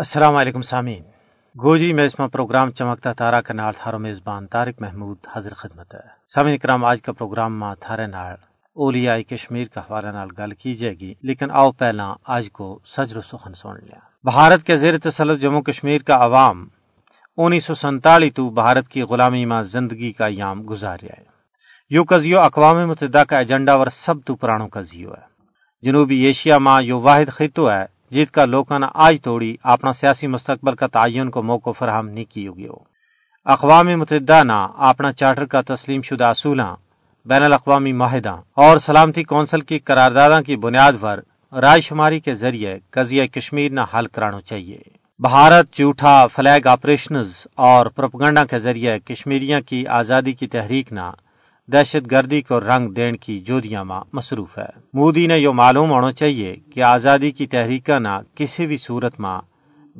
السلام علیکم سامعین، گوجری میں اسما پروگرام چمکتا تارا کا نال تھارو میزبان طارق محمود حاضر خدمت ہے۔ سامعین کرام، آج کا پروگرام ماں تھارے نال اولیاء کشمیر کا حوالہ نال گل کی جائے گی، لیکن آؤ پہلا آج کو سجر و سخن سن لیا۔ بھارت کے زیر تسلط جموں کشمیر کا عوام 1947 تو بھارت کی غلامی ماں زندگی کا ایام گزار ہے۔ یو قضیو اقوام متحدہ کا ایجنڈا ور سب تو پرانو قضیو ہے۔ جنوبی ایشیا ماں یو واحد خطو ہے جیت کا لوکانا آج توڑی اپنا سیاسی مستقبل کا تعین کو موقع فراہم نہیں کی گیو۔ اقوام متحدہ نا اپنا چارٹر کا تسلیم شدہ اصولاں، بین الاقوامی معاہدہ اور سلامتی کونسل کی قرارداداں کی بنیاد پر رائے شماری کے ذریعے قضیہ کشمیر نہ حل کرانا چاہیے۔ بھارت جھوٹا فلیگ آپریشنز اور پروپگنڈا کے ذریعے کشمیریوں کی آزادی کی تحریک نہ دہشت گردی کو رنگ دین کی جودیاں ماں مصروف ہے۔ مودی نے یہ معلوم ہونا چاہیے کہ آزادی کی تحریک نہ کسی بھی صورت ماں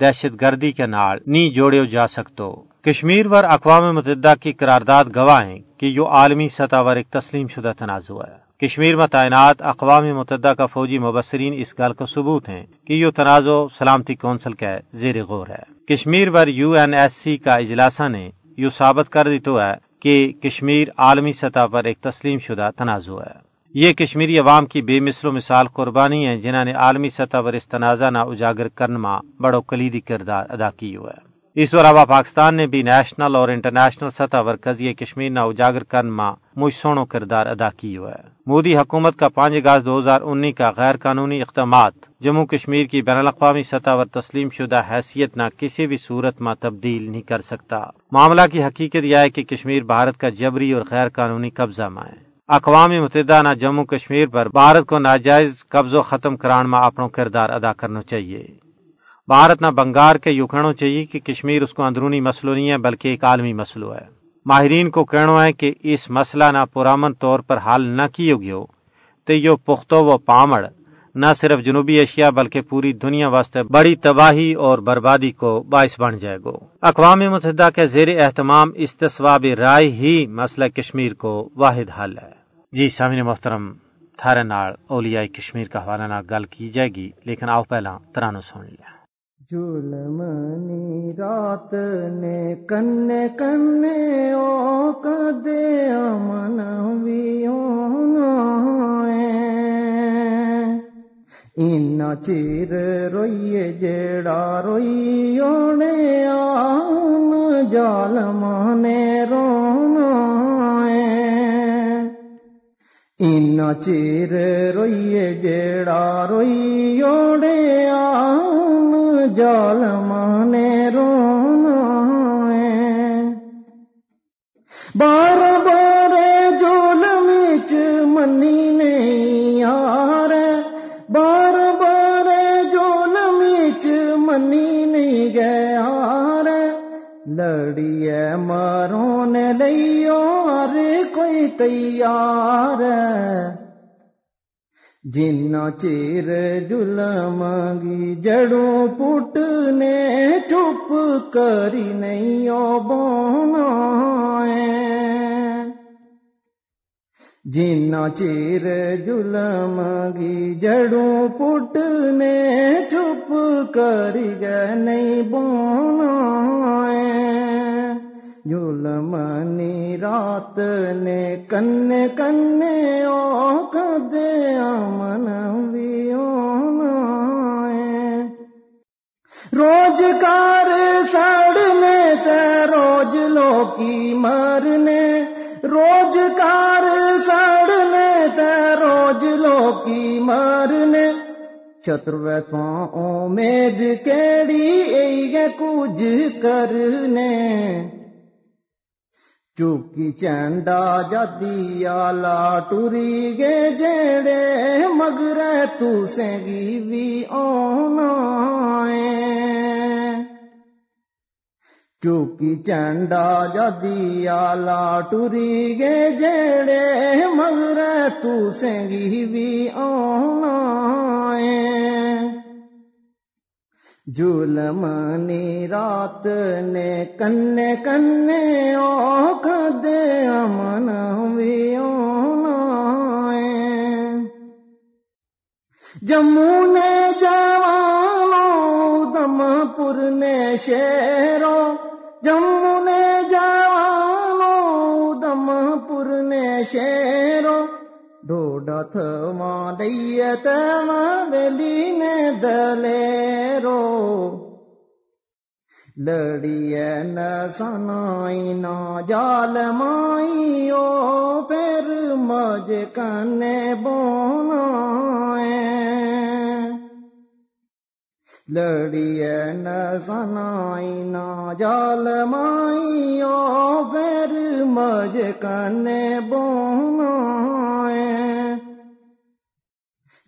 دہشت گردی کے نال نہیں جوڑے جا سکتو۔ کشمیر پر اقوام متحدہ کی قرارداد گواہیں کہ یہ عالمی سطح پر ایک تسلیم شدہ تنازع ہے۔ کشمیر میں تعینات اقوام متحدہ کا فوجی مبصرین اس گل کا ثبوت ہیں کہ یہ تنازع سلامتی کونسل کے زیر غور ہے۔ کشمیر پر UN SC کا اجلاسہ نے یہ ثابت کر دیتو ہے کہ کشمیر عالمی سطح پر ایک تسلیم شدہ تنازع ہے۔ یہ کشمیری عوام کی بے مثل و مثال قربانی ہیں جنہوں نے عالمی سطح پر اس تنازع نہ اجاگر کرنا بڑو کلیدی کردار ادا کی ہوا ہے۔ اس علاوہ پاکستان نے بھی نیشنل اور انٹرنیشنل سطح پر قضیہ کشمیر نہ اجاگر کرنے میں مجھ سونا کردار ادا کی ہوا ہے۔ مودی حکومت کا 5 اگست 2019 کا غیر قانونی اقدامات جموں کشمیر کی بین الاقوامی سطح پر تسلیم شدہ حیثیت نہ کسی بھی صورت میں تبدیل نہیں کر سکتا۔ معاملہ کی حقیقت یہ ہے کہ کشمیر بھارت کا جبری اور غیر قانونی قبضہ میں ہے۔ اقوام متحدہ نہ جموں کشمیر پر بھارت کو ناجائز قبضہ ختم کرانے میں اپنا کردار ادا کرنا چاہیے۔ بھارت نہ بنگار کے یوں کہنا چاہیے کہ کشمیر اس کو اندرونی مسئلہ نہیں ہے بلکہ ایک عالمی مسئلہ ہے۔ ماہرین کو کہنا ہے کہ اس مسئلہ نہ پرامن طور پر حل نہ کیو گیو تو یہ پختو و پامڑ نہ صرف جنوبی ایشیا بلکہ پوری دنیا واسطے بڑی تباہی اور بربادی کو باعث بن جائے گا۔ اقوام متحدہ کے زیر اہتمام استصواب رائے ہی مسئلہ کشمیر کو واحد حل ہے۔ جی سامعین محترم، تھارے نال اولیاء کشمیر کا حوالہ نال گل کی جائے گی، لیکن آؤ پہلا ترانو سن لیا۔ جولمنی رات نے کنے کنے او کدے امن ویوں نائیں، اینا چیر روئیے جیڑا روئیوں نے آن جالمانے رونائیں، اینا چیر روئیے جیڑا روئیوں نے آن جالمانے رونا ہے، بار بار ظلم وچ منی نہیں یار، بار بار ظلم وچ منی نہیں گیا یار، لڑیے مارون لئی یار کوئی تیار، جنا چیر ظلم گی جڑوں پٹنے چپ کری نہیں بونا ہے، جنا چیر ظلم گی جڑوں پٹنے چپ کری گئے نہیں بونا ہے، ظلمانی رات نے کنے کنے او کدے امن ویوں نائیں، روزگار سڑنے تے روز لوکی مرنے، روزگار سڑنے تے روز لوکی مرنے، چتروے تو امید کیڑی اے کچھ کرنے، چوکی چینڈا جدی آلہ ٹری گے جڑے مگر تو سینگی بھی آنا ہے، چوکی چینڈا جدی آلہ ٹری گے جڑے مگر تو سینگی بھی آنا ہے، ظلمانی رات نے کنے کنے او کدے امن ویوں نائیں، جموں نے جوانوں دم پور نے شیروں، جموں نے جوانوں، دم پور نے شیروں، ڈوڈا تھمالیت مابلی نے دلیرو، لڑیے نہ سنائی نہ جال مائیو، پھر مجھ کنے بونائیں، لڑیے نہ سنائی نہ جال مائیو، پھر مجھ کنے بونائیں،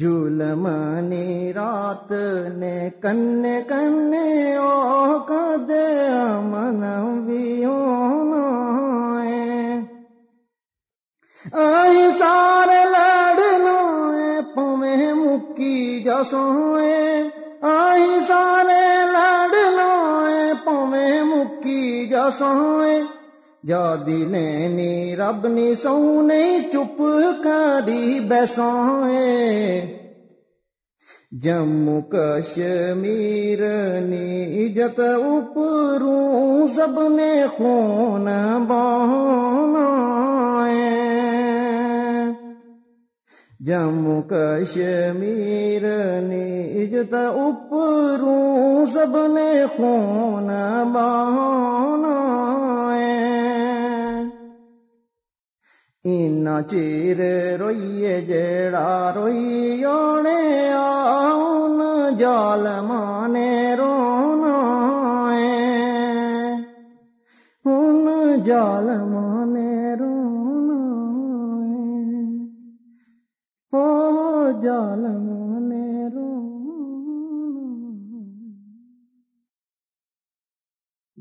جولمانی رات نے کنے کنے اوقد منویوں نائیں، آئی سارے لڑنا ہے پویں مکی جسویں، آئی سارے لڑنا ہے پویں مکی جسویں، جادی نینی رب نی سونے چپ کری بسائیں، جموں کشمیر نی عزت اپروں سب نے خون بہائیں، جموں کشمیر نی عزت اپروں سب نے خون بہائیں، اینا چیر روئیے جیڑا روئیوڑے آؤن جالمانے رونا ہے، ان جالمانے رونا ہے، او جالمانے رونا۔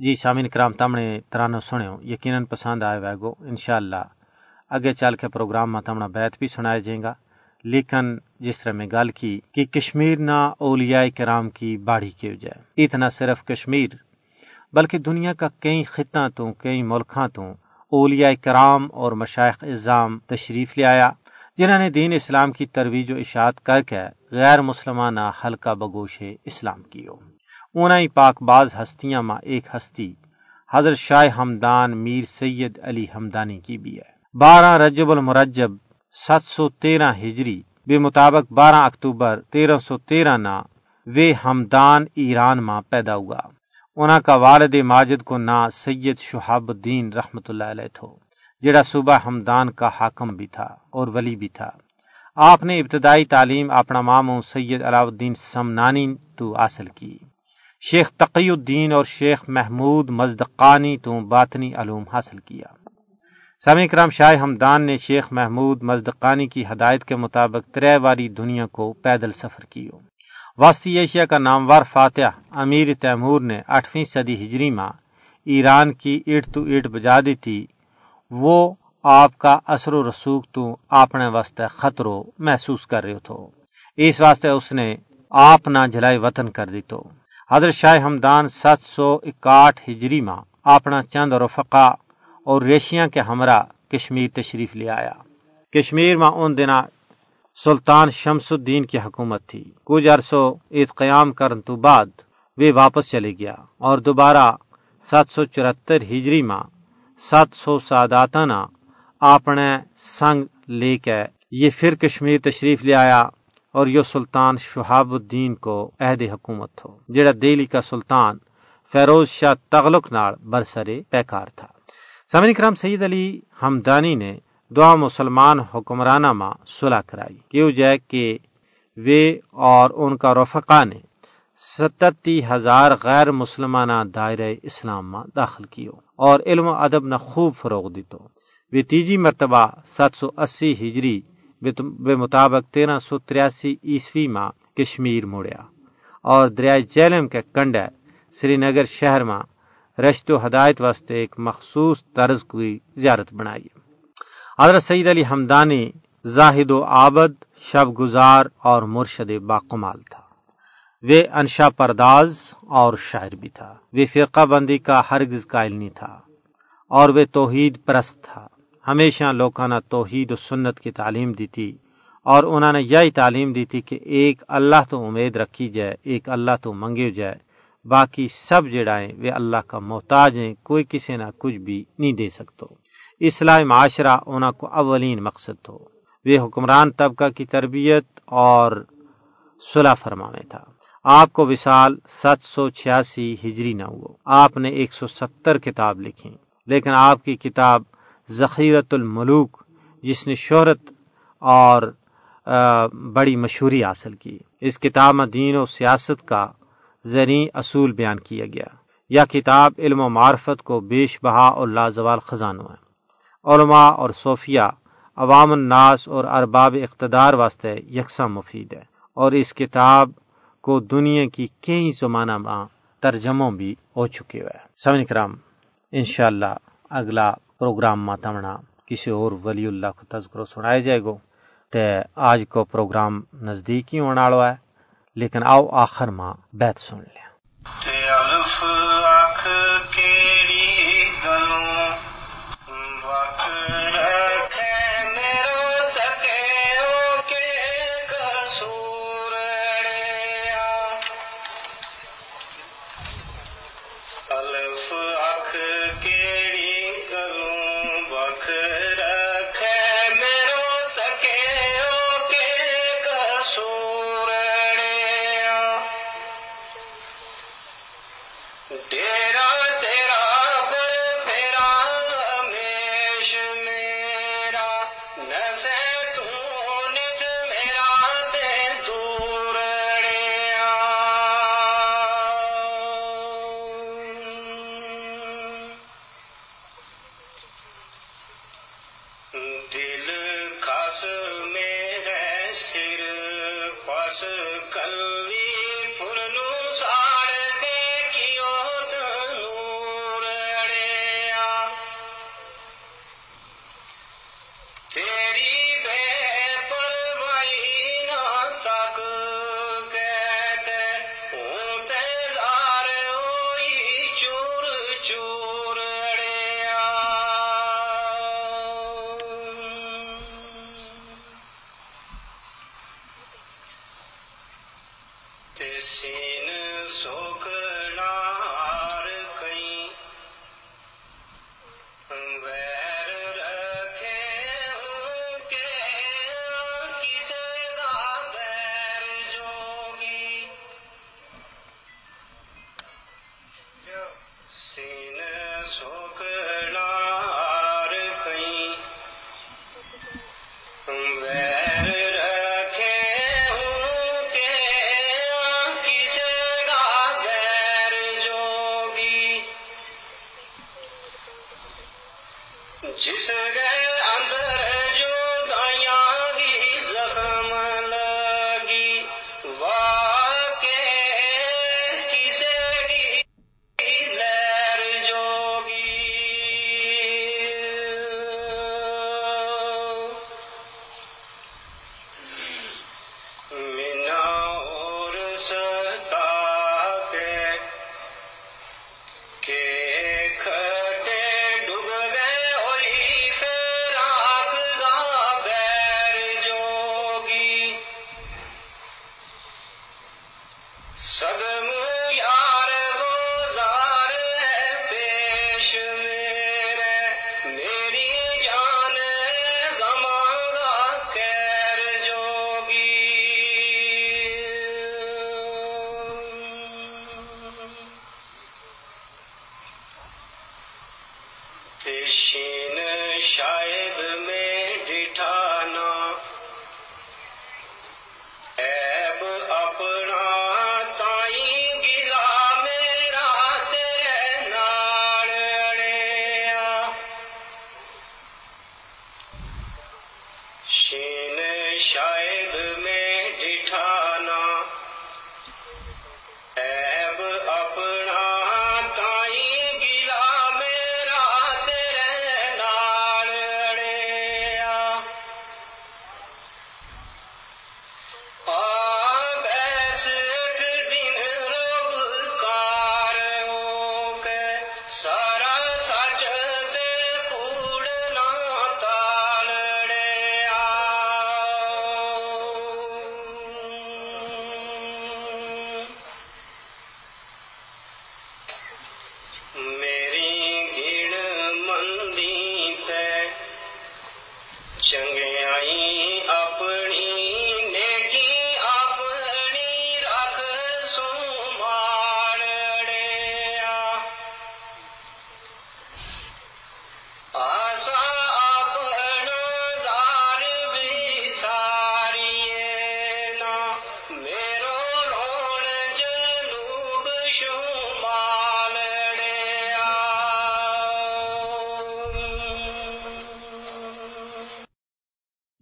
جی شامین کرام، تامنے ترانو سنو، یقیناً پسند آئے ویگو، انشاءاللہ اگے چل کے پروگرام میں تمنا بیت بھی سنائے جائیں گا، لیکن جس طرح میں گل کی کہ کشمیر نہ اولیاء کرام کی باڑھی کیو جائے، اتنا صرف کشمیر بلکہ دنیا کا کئی خطہ تو کئی ملکاں تو اولیاء کرام اور مشائخ اعظام تشریف لے آیا، جنہوں نے دین اسلام کی ترویج و اشاعت کر کے غیر مسلمانہ حلقہ بگوش اسلام کیو۔ انہاں ہی پاک باز ہستیاں ماں ایک ہستی حضرت شاہ ہمدان میر سید علی ہمدانی کی بھی ہے۔ 12 رجب المرجب 713 ہجری بے مطابق 12 اکتوبر 1313 نا وے ہمدان ایران ماں پیدا ہوا۔ انہاں کا والد ماجد کو نا سید شہابدین رحمت اللہ علیہ تھو، جڑا صوبہ ہمدان کا حاکم بھی تھا اور ولی بھی تھا۔ آپ نے ابتدائی تعلیم اپنا ماموں سید علاؤالدین سمنانی تو حاصل کی، شیخ تقیالدین اور شیخ محمود مزدقانی تو باطنی علوم حاصل کیا۔ سامع کرام، شاہ ہمدان نے شیخ محمود مزدقانی کی ہدایت کے مطابق 3 واری دنیا کو پیدل سفر کیو۔ وسطی ایشیا کا نامور فاتح امیر تیمور نے 8ویں صدی ہجری میں ایران کی ایٹ تو ایٹ بجا دی تھی، وہ آپ کا اثر و رسوخ تو اپنے واسطے خطرو محسوس کر رہے تھو، اس واسطے اس نے آپ نہ جلائے وطن کر دیتو۔ حضرت شاہ ہمدان 761 ہجری میں اپنا چند رفقا اور ریشیاں کے ہمراہ کشمیر تشریف لے آیا۔ کشمیر میں ان دنوں سلطان شمس الدین کی حکومت تھی۔ کچھ عرصوں عید قیام کرن تو بعد وہ واپس چلے گیا اور دوبارہ 774 ہجری میں 700 ساداتاں اپنے سنگ لے کے یہ پھر کشمیر تشریف لے آیا، اور یہ سلطان شہاب الدین کو عہد حکومت تھو، جڑا دہلی کا سلطان فیروز شاہ تغلق نال برسرے پیکار تھا۔ سامعین کرام، سید علی ہمدانی نے دو مسلمان حکمرانہ ماں صلح کرائی، کیوں جائے کہ وے اور ان کا رفقا نے 70,000 غیر مسلمانہ دائرہ اسلام ماں داخل کیو اور علم و ادب نہ خوب فروغ دیتو۔ وے تیجی مرتبہ 780 ہجری بے مطابق 1383 عیسوی ماں کشمیر موڑیا، اور دریائے جہلم کے کنڈے سری نگر شہر ماں رشد و ہدایت واسطے ایک مخصوص طرز کی زیارت بنائی۔ حضرت سید علی ہمدانی زاہد و عابد، شب گزار اور مرشد باقمال تھا۔ وہ انشا پرداز اور شاعر بھی تھا۔ وہ فرقہ بندی کا ہرگز قائل نہیں تھا اور وہ توحید پرست تھا۔ ہمیشہ لوگوں نے توحید و سنت کی تعلیم دی تھی، اور انہوں نے یہی تعلیم دی تھی کہ ایک اللہ تو امید رکھی جائے، ایک اللہ تو منگیو جائے، باقی سب جڑا ہے وہ اللہ کا محتاج ہیں, کوئی کسی نہ کچھ بھی نہیں دے سکتا. اصلاح معاشرہ انہاں کو اولین مقصد تھو. وہ حکمران طبقہ کی تربیت اور صلح فرمانے تھا. آپ کو وصال 786 ہجری نہ ہوا. آپ نے 170 کتاب لکھی, لیکن آپ کی کتاب ذخیرت الملوک جس نے شہرت اور بڑی مشہوری حاصل کی, اس کتاب میں دین و سیاست کا زرعی اصول بیان کیا گیا. یہ کتاب علم و معرفت کو بیش بہا اور لازوال خزانہ ہے. علماء اور صوفیہ, عوام الناس اور ارباب اقتدار واسطے یکساں مفید ہے, اور اس کتاب کو دنیا کی کئی زمانہ میں ترجموں بھی ہو چکے ہوئے. سامعین کرام, انشاءاللہ اگلا پروگرام ماتمنا کسی اور ولی اللہ کو تذکرہ سنائے جائے گا. تے آج کو پروگرام نزدیکی ہونے والا ہے, لیکن آؤ آخر ماں بیت سن لیا.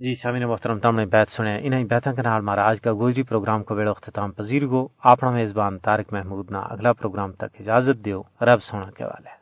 جی سامعین محترم، تم نے بیت سنیا، انہیں بیتوں کے نال مہاراج کا گوجری پروگرام کو ویڑو اختتام پذیر گو. اپنا میزبان طارق محمود نا اگلا پروگرام تک اجازت دیو. رب سونا کے والے.